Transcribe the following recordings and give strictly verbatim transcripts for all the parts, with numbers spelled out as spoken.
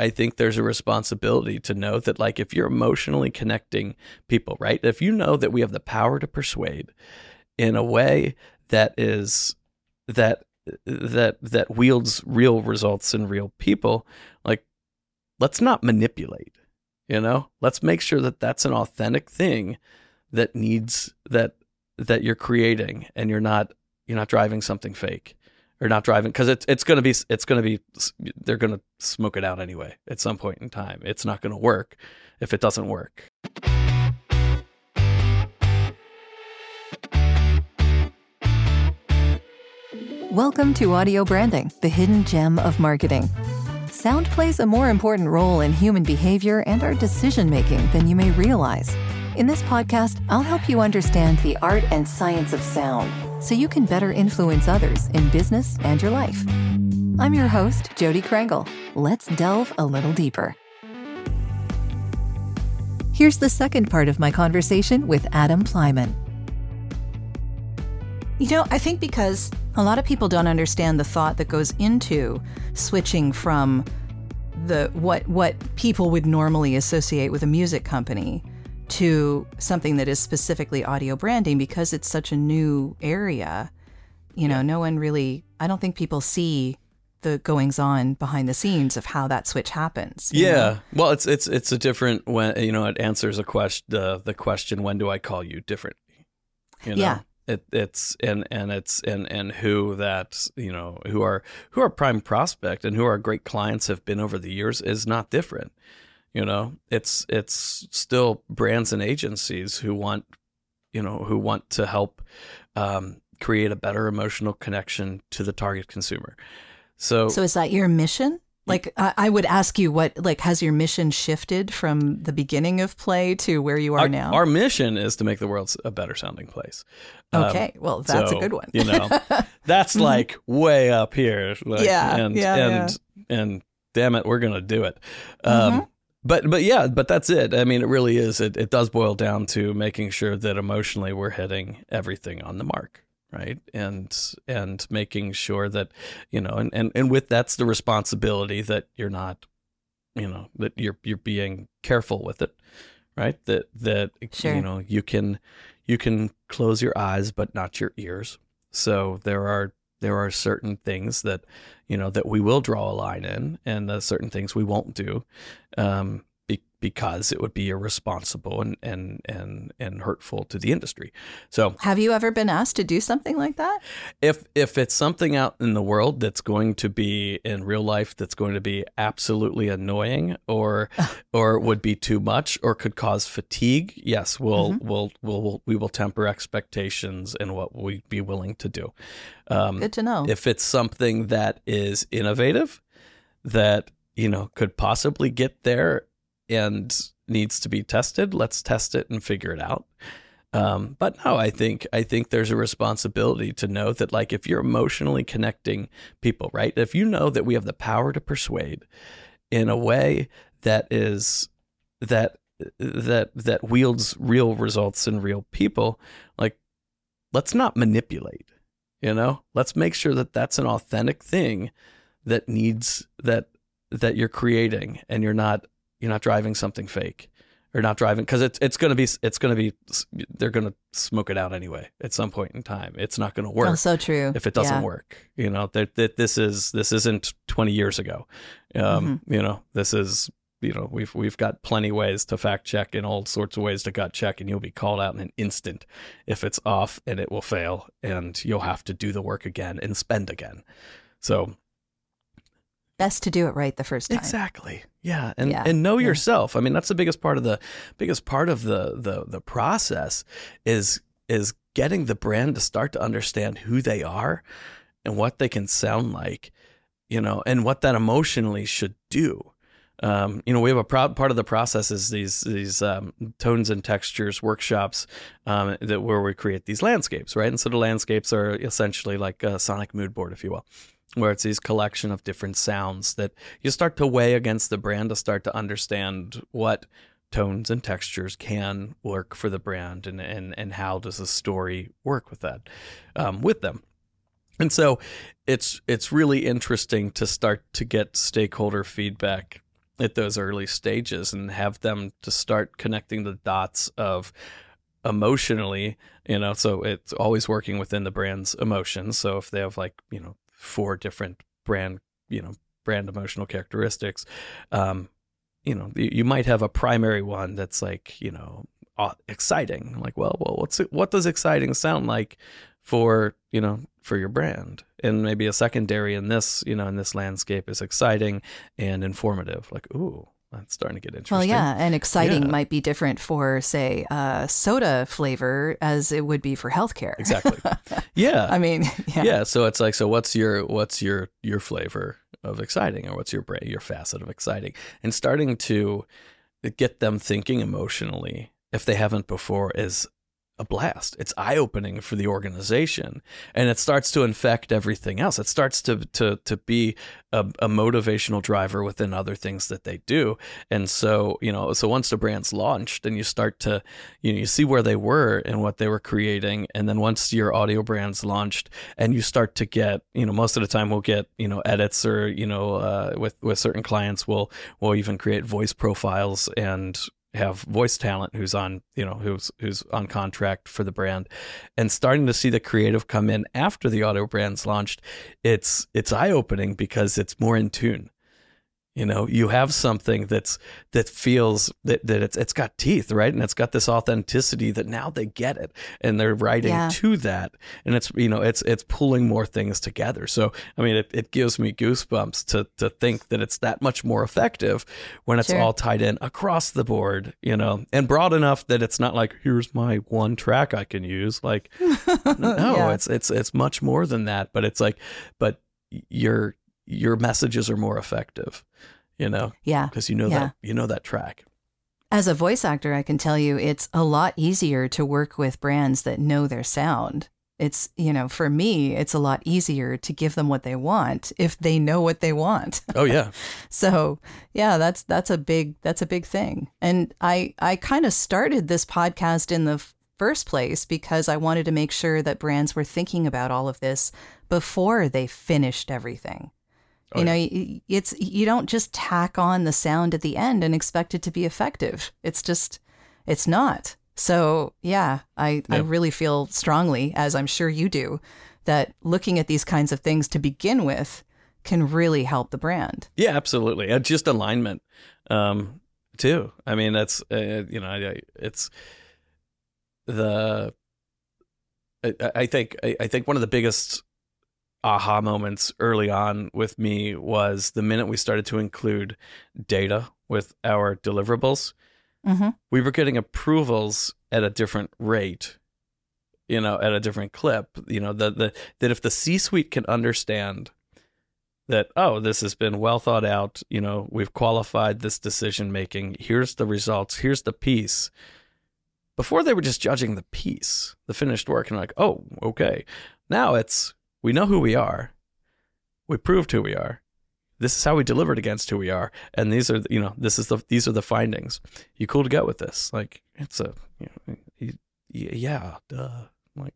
I think there's a responsibility to know that, like, if you're emotionally connecting people, right? If you know that we have the power to persuade in a way that is that that that wields real results in real people, like, let's not manipulate. You know, let's make sure that that's an authentic thing that needs that that you're creating, and you're not you're not driving something fake. Or not driving, because it's it's gonna be it's gonna be they're gonna smoke it out anyway at some point in time. It's not gonna work if it doesn't work. Welcome to Audio Branding, the hidden gem of marketing. Sound plays a more important role in human behavior and our decision making than you may realize. In this podcast, I'll help you understand the art and science of sound, so you can better influence others in business and your life. I'm your host, Jody Krangle. Let's delve a little deeper. Here's the second part of my conversation with Adam Pleiman. You know, I think because a lot of people don't understand the thought that goes into switching from the what what people would normally associate with a music company to something that is specifically audio branding, because it's such a new area. You know, no one really, I don't think people see the goings on behind the scenes of how that switch happens. Yeah. Know? Well, it's, it's, it's a different, when, you know, it answers a question, uh, the question, when do I call you differently? You know? Yeah. It, it's, and, and it's, and, and who that, you know, who are, who are prime prospect and who our great clients have been over the years is not different. You know, it's it's still brands and agencies who want, you know, who want to help um, create a better emotional connection to the target consumer. So, so is that your mission? Like, I, I would ask you what, like, has your mission shifted from the beginning of Play to where you are our, now? Our mission is to make the world a better sounding place. Okay, um, well, that's so, a good one. You know, that's like way up here. Like, yeah, and, yeah, and, yeah. And, and damn it, we're going to do it. Um, mm-hmm. But but yeah, but that's it. I mean, it really is. It, it does boil down to making sure that emotionally we're hitting everything on the mark, right? And and making sure that, you know, and, and, and with that's the responsibility that you're not, you know, that you're you're being careful with it, right? That that sure. You know, you can you can close your eyes but not your ears. So there are there are certain things that, you know, that we will draw a line in, and uh, certain things we won't do um, be- because it would be irresponsible and, and, and, and hurtful to the industry. So have you ever been asked to do something like that? If, if it's something out in the world that's going to be in real life, that's going to be absolutely annoying or, or would be too much or could cause fatigue. Yes. We'll, mm-hmm. we'll, we'll, we'll, we will temper expectations and what we'd be willing to do. Um, Good to know. If it's something that is innovative, that, you know, could possibly get there and needs to be tested, let's test it and figure it out. Um, but no, I think I think there's a responsibility to know that, like, if you're emotionally connecting people, right? If you know that we have the power to persuade in a way that is that that that wields real results in real people, like, let's not manipulate. You know, let's make sure that that's an authentic thing that needs that that you're creating, and you're not you're not driving something fake or not driving because it's it's going to be it's going to be they're going to smoke it out anyway at some point in time. It's not going to work. Oh, so true. If it doesn't yeah. work, you know, that that this is this isn't twenty years ago. Um, mm-hmm. You know, this is. You know, we've we've got plenty ways to fact check and all sorts of ways to gut check, and you'll be called out in an instant if it's off, and it will fail, and you'll have to do the work again and spend again. So best to do it right the first time. Exactly. Yeah. And yeah. and know yeah. yourself. I mean, that's the biggest part of the biggest part of the the the process is is getting the brand to start to understand who they are and what they can sound like, you know, and what that emotionally should do. Um, you know, we have a proud part of the process is these these um, tones and textures workshops um, that where we create these landscapes, right? And so the landscapes are essentially like a sonic mood board, if you will, where it's these collection of different sounds that you start to weigh against the brand to start to understand what tones and textures can work for the brand, and and and how does the story work with that um, with them. And so it's it's really interesting to start to get stakeholder feedback at those early stages and have them to start connecting the dots of emotionally, you know, so it's always working within the brand's emotions. So if they have like, you know, four different brand, you know, brand emotional characteristics, um, you know, you might have a primary one that's like, you know, exciting. Like, well, well, what's it, what does exciting sound like for, you know, for your brand? And maybe a secondary in this, you know, in this landscape is exciting and informative. Like, ooh, that's starting to get interesting. Well, yeah, and exciting yeah. might be different for, say, uh, soda flavor as it would be for healthcare. Exactly. Yeah. I mean, yeah. yeah. So it's like, so what's your what's your your flavor of exciting, or what's your your facet of exciting, and starting to get them thinking emotionally if they haven't before is a blast. It's eye-opening for the organization, and it starts to infect everything else. It starts to to to be a, a motivational driver within other things that they do. And so, you know, so once the brand's launched and you start to, you know, you see where they were and what they were creating, and then once your audio brand's launched and you start to get, you know, most of the time we'll get, you know, edits, or, you know, uh, with with certain clients we'll we'll even create voice profiles and have voice talent who's on, you know, who's who's on contract for the brand, and starting to see the creative come in after the audio brand's launched, it's it's eye-opening because it's more in tune. You know, you have something that's that feels that, that it's it's got teeth, right? And it's got this authenticity that now they get it and they're writing yeah. to that. And it's, you know, it's it's pulling more things together. So, I mean, it, it gives me goosebumps to to think that it's that much more effective when it's sure. all tied in across the board, you know, and broad enough that it's not like, here's my one track I can use. Like, no, yeah. it's it's it's much more than that. But it's like, but you're. Your messages are more effective, you know, yeah, because you know yeah. that you know that track. As a voice actor, I can tell you it's a lot easier to work with brands that know their sound. It's, you know, for me, it's a lot easier to give them what they want if they know what they want. Oh, yeah. So, yeah, that's that's a big that's a big thing. And I I kind of started this podcast in the first place because I wanted to make sure that brands were thinking about all of this before they finished everything. You know, it's you don't just tack on the sound at the end and expect it to be effective. It's just, it's not. So, yeah, I, yeah. I really feel strongly, as I'm sure you do, that looking at these kinds of things to begin with can really help the brand. Yeah, absolutely. Just alignment, um, too. I mean, that's, uh, you know, it's the, I, I think, I, I think one of the biggest aha moments early on with me was the minute we started to include data with our deliverables, mm-hmm. we were getting approvals at a different rate, you know, at a different clip, you know, the, the, that if the C-suite can understand that, oh, this has been well thought out, you know, we've qualified this decision making, here's the results, here's the piece. Before they were just judging the piece, the finished work, and like, oh, okay. Now it's, we know who we are. We proved who we are. This is how we delivered against who we are, and these are, you know, this is the these are the findings. You cool to go with this? Like, it's a, you know, you, yeah, duh. Like,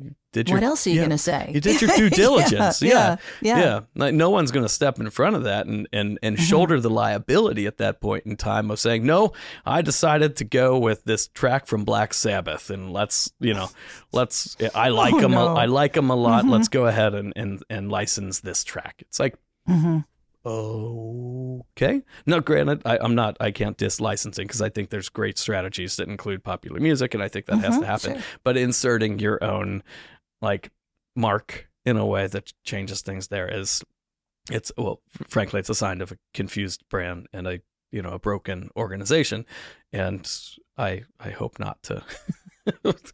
you did your. What else are you yeah, gonna say? You did your due diligence. yeah, yeah, yeah, yeah. Like, no one's gonna step in front of that and and and shoulder the liability at that point in time of saying, no, I decided to go with this track from Black Sabbath, and let's, you know, let's I like oh, them no. I like them a lot. Mm-hmm. Let's go ahead and and and license this track. It's like, mm-hmm. okay. Now, granted, I, I'm not, I can't diss licensing because I think there's great strategies that include popular music, and I think that mm-hmm, has to happen. Sure. But inserting your own, like, mark in a way that changes things there is, it's, well, frankly, it's a sign of a confused brand and a, you know, a broken organization. And I, I hope not to.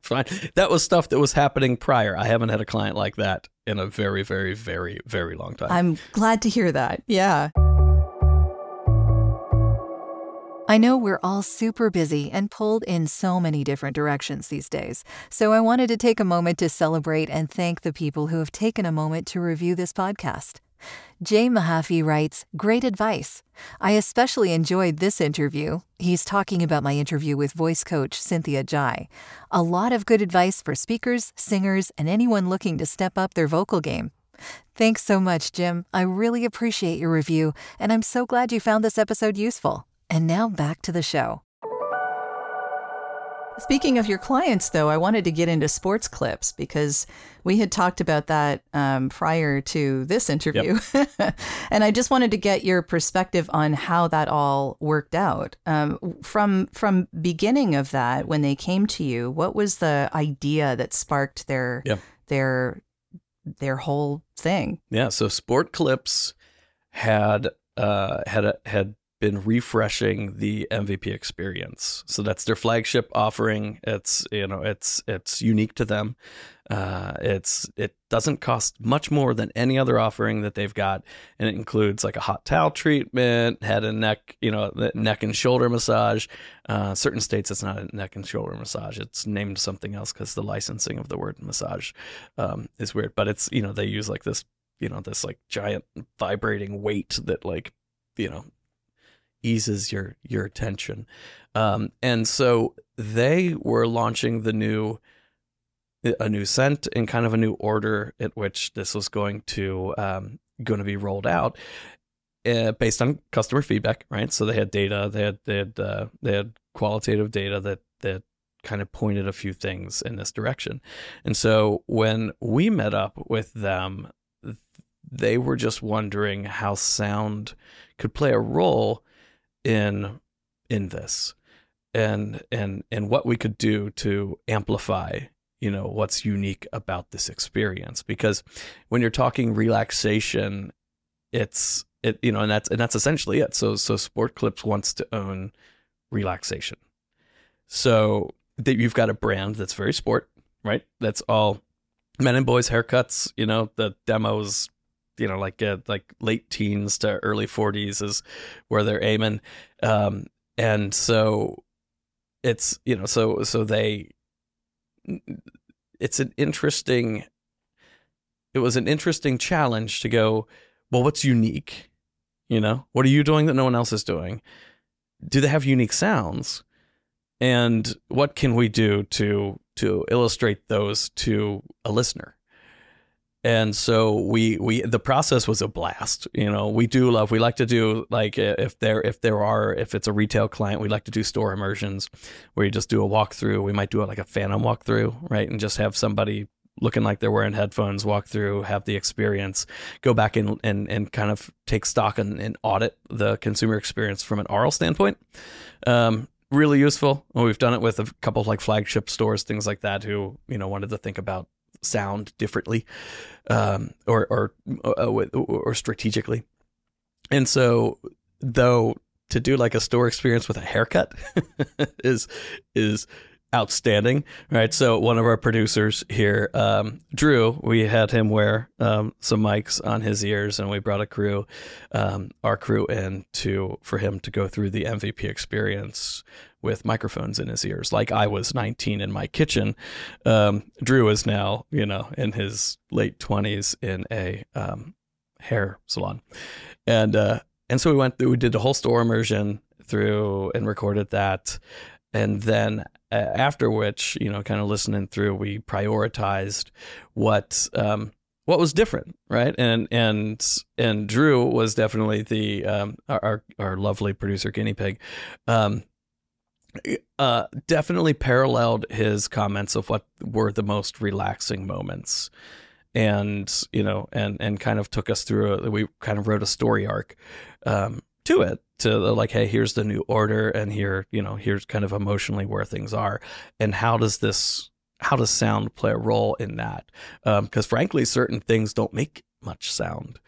Fine. That was stuff that was happening prior. I haven't had a client like that in a very, very, very, very long time. I'm glad to hear that. Yeah. I know we're all super busy and pulled in so many different directions these days. So I wanted to take a moment to celebrate and thank the people who have taken a moment to review this podcast. Jay Mahaffey writes, great advice. I especially enjoyed this interview. He's talking about my interview with voice coach Cynthia Jai. A lot of good advice for speakers, singers, and anyone looking to step up their vocal game. Thanks so much, Jim. I really appreciate your review, and I'm so glad you found this episode useful. And now back to the show. Speaking of your clients, though, I wanted to get into Sports Clips because we had talked about that um, prior to this interview. Yep. And I just wanted to get your perspective on how that all worked out. Um, from from beginning of that, when they came to you, what was the idea that sparked their yep. their their whole thing? Yeah. So Sport Clips had uh, had a, had. been refreshing the M V P experience. So that's their flagship offering. It's, you know, it's, it's unique to them. Uh, it's, it doesn't cost much more than any other offering that they've got. And it includes like a hot towel treatment, head and neck, you know, the neck and shoulder massage. Uh, certain states, it's not a neck and shoulder massage. It's named something else because the licensing of the word massage um, is weird, but it's, you know, they use like this, you know, this like giant vibrating weight that like, you know, eases your your attention. Um, and so they were launching the new a new scent and kind of a new order at which this was going to um, going to be rolled out uh, based on customer feedback, right? So they had data, they had they had uh, they had qualitative data that that kind of pointed a few things in this direction. And so when we met up with them, they were just wondering how sound could play a role in in this and and and what we could do to amplify, you know, what's unique about this experience. Because when you're talking relaxation, it's it you know and that's and that's essentially it. So so Sport Clips wants to own relaxation. So that you've got a brand that's very sport, right? That's all men and boys haircuts, you know, the demos, you know, like uh, like late teens to early forties is where they're aiming. Um, and so it's, you know, so so they it's an interesting it was an interesting challenge to go, well, what's unique? You know, what are you doing that no one else is doing? Do they have unique sounds? And what can we do to to illustrate those to a listener? And so we, we, the process was a blast. You know, we do love, we like to do like if there, if there are, if it's a retail client, we like to do store immersions where you just do a walkthrough. We might do it like a phantom walkthrough, right? And just have somebody looking like they're wearing headphones, walk through, have the experience, go back and, and, and kind of take stock and, and audit the consumer experience from an aural standpoint. Um, really useful. Well, we've done it with a couple of like flagship stores, things like that, who, you know, wanted to think about sound differently um or or or strategically. And so though to do like a store experience with a haircut is is outstanding, right? So one of our producers here, um Drew, we had him wear um some mics on his ears, and we brought a crew um our crew in to for him to go through the M V P experience with microphones in his ears. Like I was nineteen in my kitchen. Um, Drew is now, you know, in his late twenties in a um, hair salon. And uh, and so we went through, we did the whole store immersion through and recorded that. And then uh, after which, you know, kind of listening through, we prioritized what um, what was different, right? And and and Drew was definitely the um, our our lovely producer guinea pig. Um, Uh, definitely paralleled his comments of what were the most relaxing moments, and you know, and and kind of took us through. A, we kind of wrote a story arc um, to it, to like, hey, here's the new order, and here, you know, here's kind of emotionally where things are, and how does this, how does sound play a role in that? Because um, frankly, certain things don't make much sound.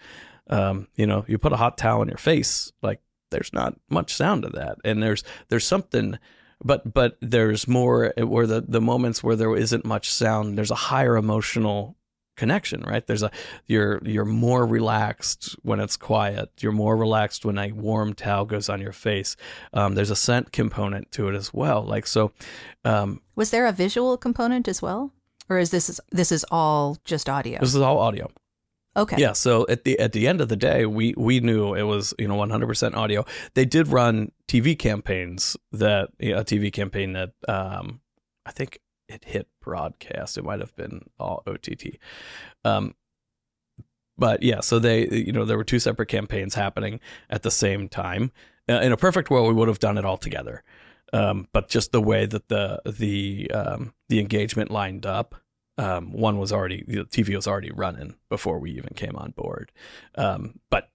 Um, you know, you put a hot towel in your face, like, there's not much sound to that. And there's there's something, but but there's more where the, the moments where there isn't much sound, there's a higher emotional connection, right? There's a you're you're more relaxed when it's quiet. You're more relaxed when a warm towel goes on your face. Um, there's a scent component to it as well. Like so um, was there a visual component as well? Or is this this is all just audio? This is all audio. Okay. Yeah. So at the at the end of the day, we we knew it was, you know, one hundred percent audio. They did run T V campaigns that you know, a T V campaign that um, I think it hit broadcast. It might have been all O T T. Um, But yeah, so they, you know, there were two separate campaigns happening at the same time. Uh, in a perfect world, we would have done it all together. Um, but just the way that the the um, the engagement lined up, um, one was already, the T V was already running before we even came on board. Um, but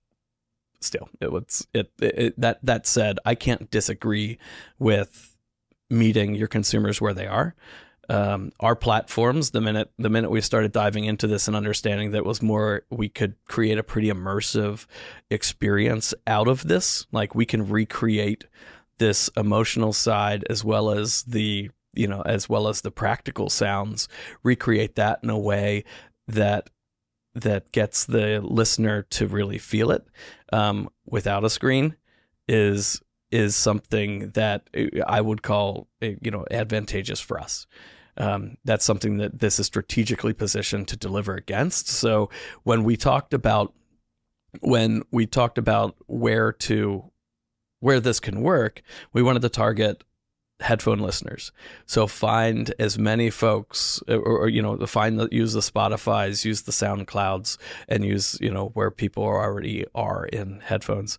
still, it was it, it, it that that said, I can't disagree with meeting your consumers where they are. Um, our platforms, the minute the minute we started diving into this and understanding that was more, we could create a pretty immersive experience out of this. Like, we can recreate this emotional side as well as the, you know, as well as the practical sounds, recreate that in a way that that gets the listener to really feel it, um, without a screen is is something that I would call, you know, advantageous for us. Um, that's something that this is strategically positioned to deliver against. So when we talked about when we talked about where to where this can work, we wanted to target headphone listeners. So find as many folks, or, or you know, find the, use the Spotify's, use the SoundClouds, and use, you know, where people already are in headphones,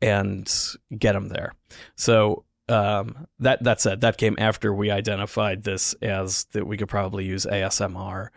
and get them there. So um, that that said, that came after we identified this as that we could probably use A S M R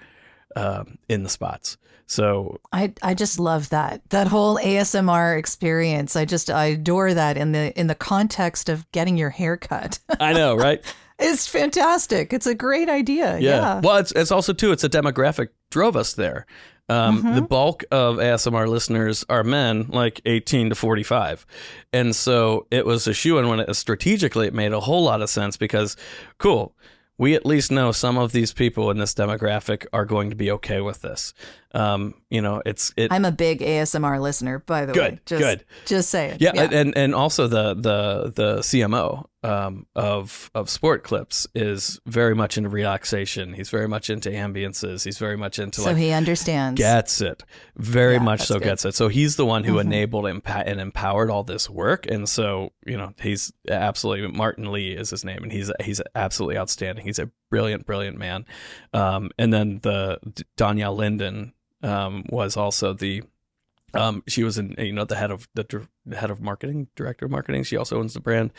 um, in the spots. So I I just love that that whole A S M R experience. I just I adore that in the in the context of getting your hair cut. I know, right? It's fantastic. It's a great idea. Yeah. yeah. Well, it's it's also too. It's a demographic drove us there. Um, mm-hmm. The bulk of A S M R listeners are men, like eighteen to forty-five. And so it was a shoo-in when it strategically it made a whole lot of sense because, cool, we at least know some of these people in this demographic are going to be okay with this. Um, you know, it's it, I'm a big A S M R listener, by the good, way. Just, good. Just saying. Yeah, yeah. And, and also the the the C M O um, of of Sport Clips is very much into relaxation. He's very much into ambiences. He's very much into so like, he understands. Gets it. Very yeah, much so good. Gets it. So he's the one who mm-hmm. enabled impa- and empowered all this work. And so, you know, he's absolutely, Martin Lee is his name, and he's he's absolutely outstanding. He's a brilliant, brilliant man. Um, and then the Danya Linden. Um, was also the, um, she was in, you know, the head of the, the head of marketing, director of marketing. She also owns the brand.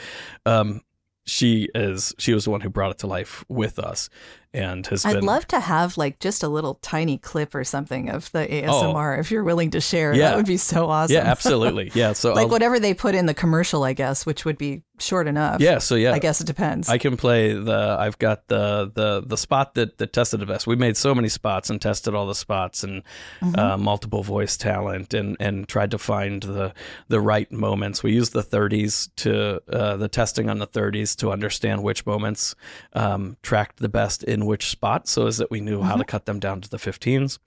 Um, she is, she was the one who brought it to life with us and has I'd been. I'd love to have like just a little tiny clip or something of the A S M R. Oh, if you're willing to share, yeah. That would be so awesome. Yeah, absolutely. Yeah. So like I'll, whatever they put in the commercial, I guess, which would be short enough. Yeah. So yeah, I guess it depends. I can play the, I've got the, the, the spot that, that tested the best. We made so many spots and tested all the spots and mm-hmm. uh, multiple voice talent and, and tried to find the, the right moments. We used the thirties to, uh, the testing on the thirties to understand which moments um, tracked the best in which spot. So as that we knew mm-hmm. how to cut them down to the fifteens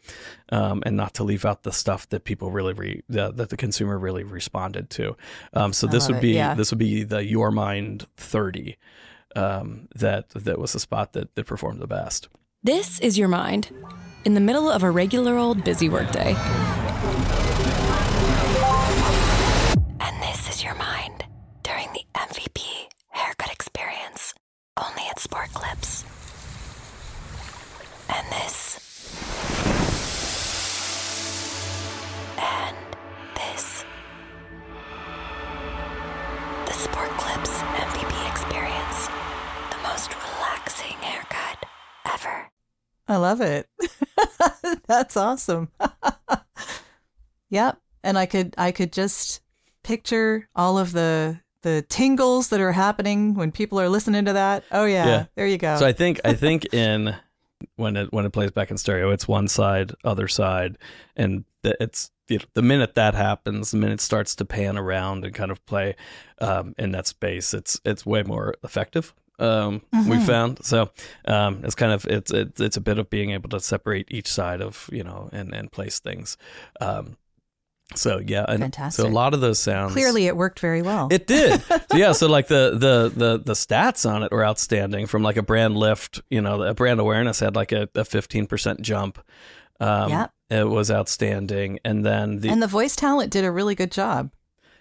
um, and not to leave out the stuff that people really, re- the, that the consumer really responded to. Um, so I this would it. be, yeah. this would be the Your Mind thirty um, that that was the spot that, that performed the best. This is Your Mind in the middle of a regular old busy workday. And this is Your Mind during the M V P haircut experience, only at Sport Clips. And this. And this. The Sport Clips M V P experience. The most relaxing haircut ever. I love it. That's awesome. Yep. And I could I could just picture all of the the tingles that are happening when people are listening to that. Oh yeah. yeah. There you go. So I think I think in when it when it plays back in stereo, it's one side, other side, and it's you know, the minute that happens, the minute it starts to pan around and kind of play um, in that space, it's it's way more effective. Um, mm-hmm. We found so um, it's kind of it's it, it's a bit of being able to separate each side of you know and and place things. Um, so yeah, and fantastic. So a lot of those sounds clearly it worked very well. It did, so, yeah. So like the, the the the stats on it were outstanding. From like a brand lift, you know, a brand awareness had like a fifteen percent jump. Um, yep. It was outstanding, and then the and the voice talent did a really good job.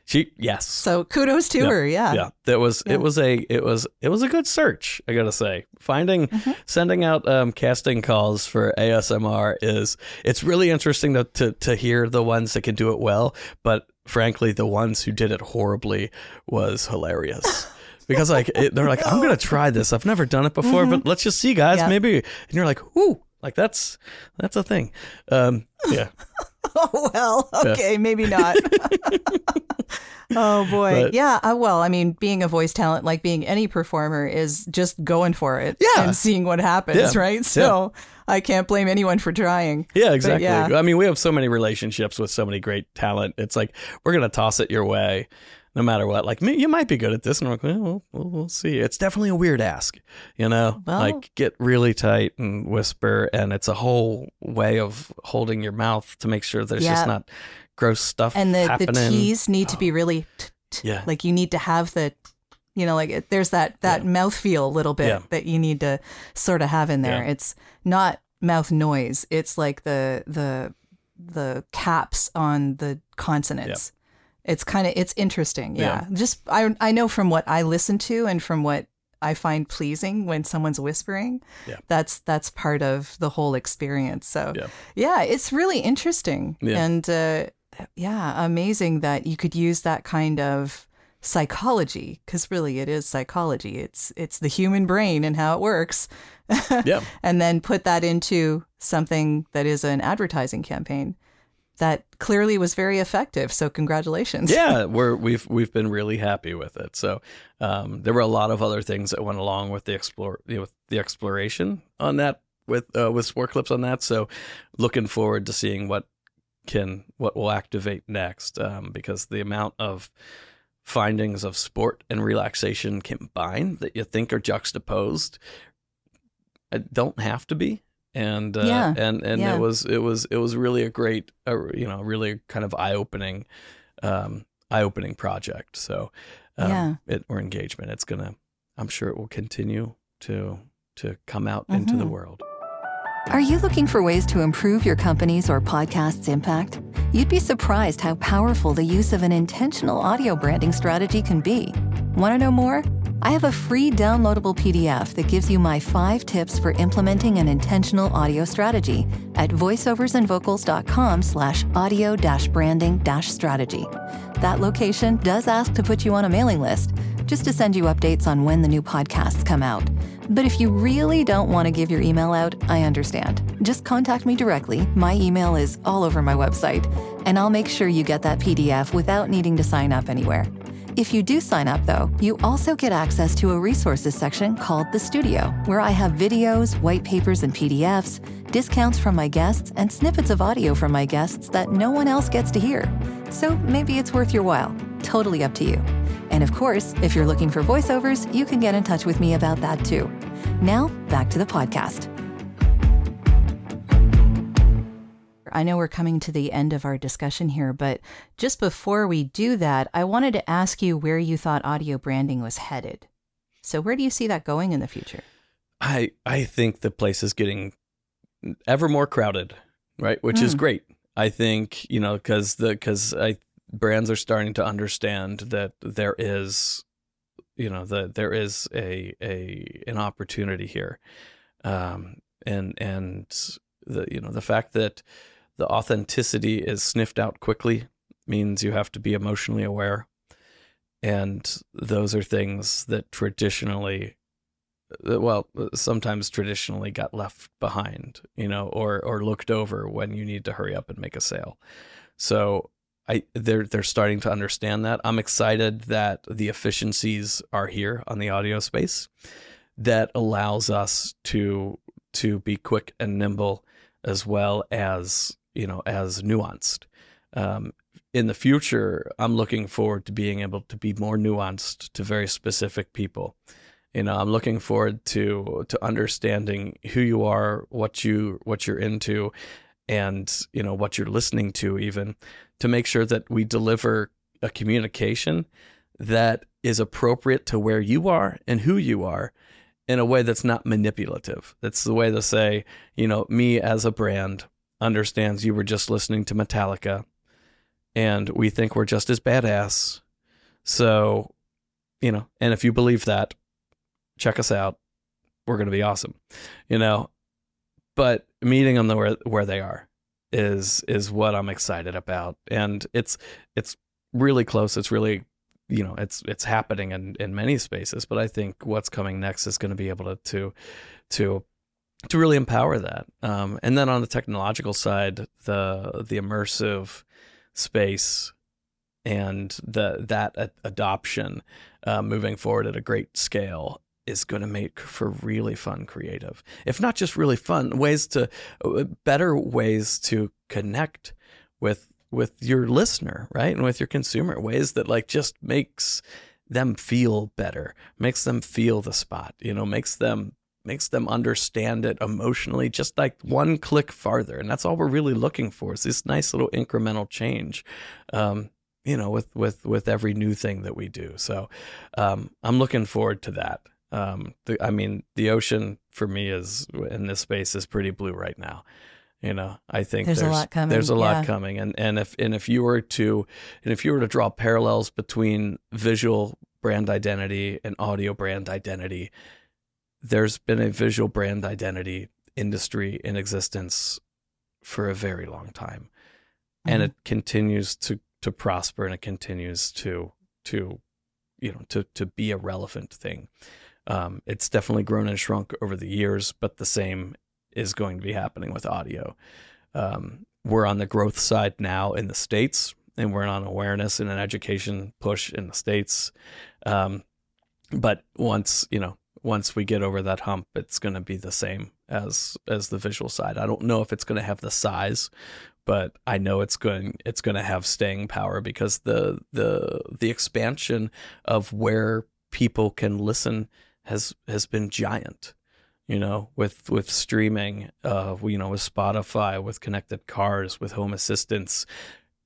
She yes. So kudos to yeah, her. Yeah. Yeah. That was yeah. it was a it was it was a good search, I gotta say. Finding mm-hmm. sending out um, casting calls for A S M R is it's really interesting to, to to hear the ones that can do it well, but frankly the ones who did it horribly was hilarious. Because like it, they're like, I'm gonna try this. I've never done it before, mm-hmm. but let's just see, guys. Yeah. Maybe. And you're like, ooh, like that's that's a thing. Um, yeah. Oh well, okay, yeah. Maybe not. Oh boy, but, yeah. Uh, well, I mean, being a voice talent, like being any performer, is just going for it yeah. and seeing what happens, yeah. right? So. Yeah. I can't blame anyone for trying. Yeah, exactly. Yeah. I mean, we have so many relationships with so many great talent. It's like, we're going to toss it your way no matter what. Like, you might be good at this. And we're like, well, we'll, we'll see. It's definitely a weird ask, you know, well, like get really tight and whisper. And it's a whole way of holding your mouth to make sure there's yeah. just not gross stuff and the, happening. And the T's need oh. to be really, t- t- yeah. like you need to have the, you know, like there's that, that yeah. mouth feel a little bit yeah. that you need to sort of have in there. Yeah. It's not mouth noise. It's like the the the caps on the consonants. Yeah. It's kind of it's interesting. Yeah. yeah. Just I I know from what I listen to and from what I find pleasing when someone's whispering. Yeah. That's that's part of the whole experience. So yeah, yeah it's really interesting. Yeah. And uh, yeah, amazing that you could use that kind of psychology, because really it is psychology. It's it's the human brain and how it works. Yeah. And then put that into something that is an advertising campaign that clearly was very effective. So congratulations. Yeah, we're we've we've been really happy with it. So um, there were a lot of other things that went along with the explore with the exploration on that with uh, with Sport Clips on that. So looking forward to seeing what can what will activate next um, because the amount of findings of sport and relaxation combined that you think are juxtaposed don't have to be. And, uh, yeah. and, and yeah. it was, it was, it was really a great, uh, you know, really kind of eye opening, um, eye opening project. So, um, yeah. it, or engagement, it's gonna, I'm sure it will continue to, to come out mm-hmm. into the world. Are you looking for ways to improve your company's or podcast's impact? You'd be surprised how powerful the use of an intentional audio branding strategy can be. Want to know more? I have a free downloadable P D F that gives you my five tips for implementing an intentional audio strategy at voiceoversandvocals.com slash audio dash branding dash strategy. That location does ask to put you on a mailing list, just to send you updates on when the new podcasts come out. But if you really don't want to give your email out, I understand. Just contact me directly. My email is all over my website, and I'll make sure you get that P D F without needing to sign up anywhere. If you do sign up, though, you also get access to a resources section called The Studio, where I have videos, white papers and P D Fs, discounts from my guests, and snippets of audio from my guests that no one else gets to hear. So maybe it's worth your while. Totally up to you. And of course, if you're looking for voiceovers, you can get in touch with me about that too. Now, back to the podcast. I know we're coming to the end of our discussion here, but just before we do that, I wanted to ask you where you thought audio branding was headed. So where do you see that going in the future? I I think the place is getting ever more crowded, right? Which mm. is great. I think, you know, because the because I brands are starting to understand that there is, you know, that there is a a an opportunity here, um, and and the you know the fact that the authenticity is sniffed out quickly means you have to be emotionally aware, and those are things that traditionally, well, sometimes traditionally got left behind, you know, or or looked over when you need to hurry up and make a sale. So. I they're they're starting to understand that. I'm excited that the efficiencies are here on the audio space that allows us to to be quick and nimble, as well as, you know, as nuanced. Um, in the future, I'm looking forward to being able to be more nuanced to very specific people. You know, I'm looking forward to to understanding who you are, what you what you're into, and, you know, what you're listening to, even to make sure that we deliver a communication that is appropriate to where you are and who you are in a way that's not manipulative. That's the way to say, you know, me as a brand understands you were just listening to Metallica and we think we're just as badass. So, you know, and if you believe that, check us out. We're going to be awesome, you know, but meeting them where, where they are is, is what I'm excited about. And it's, it's really close. It's really, you know, it's, it's happening in, in many spaces, but I think what's coming next is going to be able to, to, to, to really empower that. Um, and then on the technological side, the, the immersive space and the, that ad- adoption, uh, moving forward at a great scale is going to make for really fun creative, if not just really fun ways to better ways to connect with, with your listener, right? And with your consumer, ways that like just makes them feel better, makes them feel the spot, you know, makes them, makes them understand it emotionally, just like one click farther. And that's all we're really looking for, is this nice little incremental change, um, you know, with, with, with every new thing that we do. So um, I'm looking forward to that. Um, the, I mean, the ocean for me is in this space is pretty blue right now. You know, I think there's, there's a lot coming. There's a yeah. lot coming. And, and if, and if you were to, and if you were to draw parallels between visual brand identity and audio brand identity, there's been a visual brand identity industry in existence for a very long time. Mm-hmm. And it continues to, to prosper, and it continues to, to, you know, to, to be a relevant thing. Um, it's definitely grown and shrunk over the years, but the same is going to be happening with audio. Um, we're on the growth side now in the States, and we're on awareness and an education push in the States. Um, but once, you know, once we get over that hump, it's going to be the same as, as the visual side. I don't know if it's going to have the size, but I know it's going, it's going to have staying power, because the, the, the expansion of where people can listen has, has been giant, you know, with, with streaming, uh, you know, with Spotify, with connected cars, with home assistants.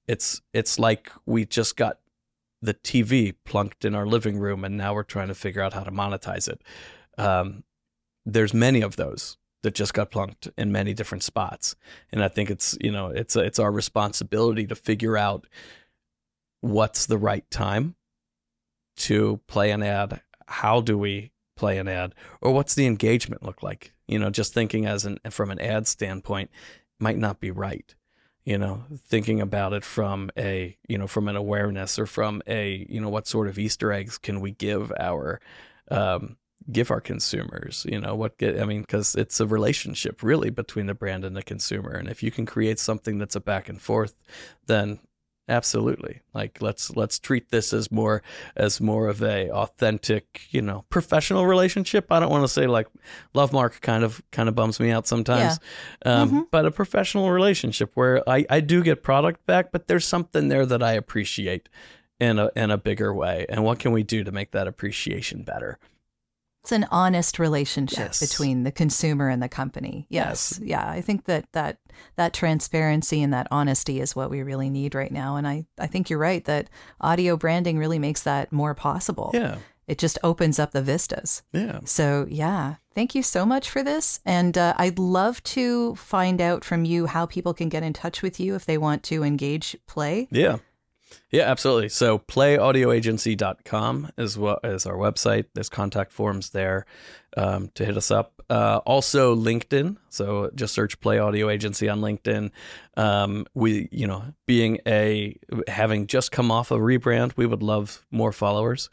It's, it's like we just got the T V plunked in our living room, and now we're trying to figure out how to monetize it. Um, there's many of those that just got plunked in many different spots. And I think it's, you know, it's, it's our responsibility to figure out what's the right time to play an ad. How do we play an ad, or what's the engagement look like? You know, just thinking as an, from an ad standpoint might not be right. You know, thinking about it from a, you know, from an awareness, or from a, you know, what sort of Easter eggs can we give our, um, give our consumers, you know, what, I mean, because it's a relationship really between the brand and the consumer. And if you can create something that's a back and forth, then absolutely. Like, let's, let's treat this as more, as more of a authentic, you know, professional relationship. I don't want to say like Lovemark kind of, kind of bums me out sometimes, yeah. um, mm-hmm. but a professional relationship where I, I do get product back, but there's something there that I appreciate in a, in a bigger way. And what can we do to make that appreciation better? It's an honest relationship yes. between the consumer and the company. Yes. yes. Yeah. I think that, that that transparency and that honesty is what we really need right now. And I, I think you're right that audio branding really makes that more possible. Yeah. It just opens up the vistas. Yeah. So, yeah. Thank you so much for this. And uh, I'd love to find out from you how people can get in touch with you if they want to engage Play. Yeah. Yeah, absolutely. So play audio agency dot com is what is our website. There's contact forms there um, to hit us up. Uh, also LinkedIn. So just search Play Audio Agency on LinkedIn. Um, we, you know, being a, having just come off a rebrand, we would love more followers.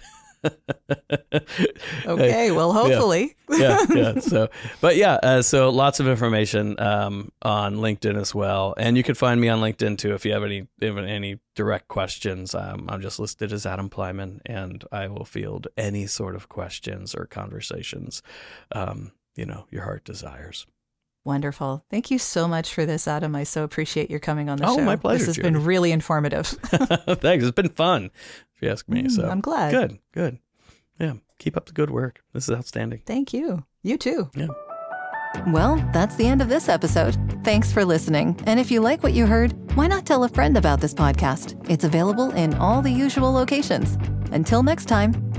Okay, well, hopefully. Yeah, yeah, yeah. So, but yeah, uh, so lots of information um, on LinkedIn as well, and you can find me on LinkedIn too if you have any even any direct questions. Um, I'm just listed as Adam Pleiman, and I will field any sort of questions or conversations, um, you know, your heart desires. Wonderful. Thank you so much for this, Adam. I so appreciate your coming on the oh, show. Oh, my pleasure. This has Jody. been really informative. Thanks. It's been fun, if you ask me. Mm, so I'm glad. Good, good. Yeah. Keep up the good work. This is outstanding. Thank you. You too. Yeah. Well, that's the end of this episode. Thanks for listening. And if you like what you heard, why not tell a friend about this podcast? It's available in all the usual locations. Until next time.